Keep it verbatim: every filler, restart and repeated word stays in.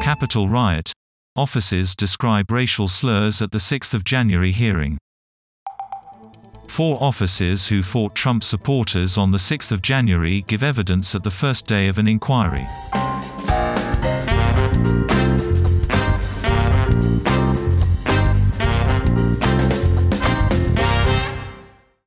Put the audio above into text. Capitol riot. Officers describe racial slurs at the sixth of January hearing. Four officers who fought Trump supporters on the sixth of January give evidence at the first day of an inquiry.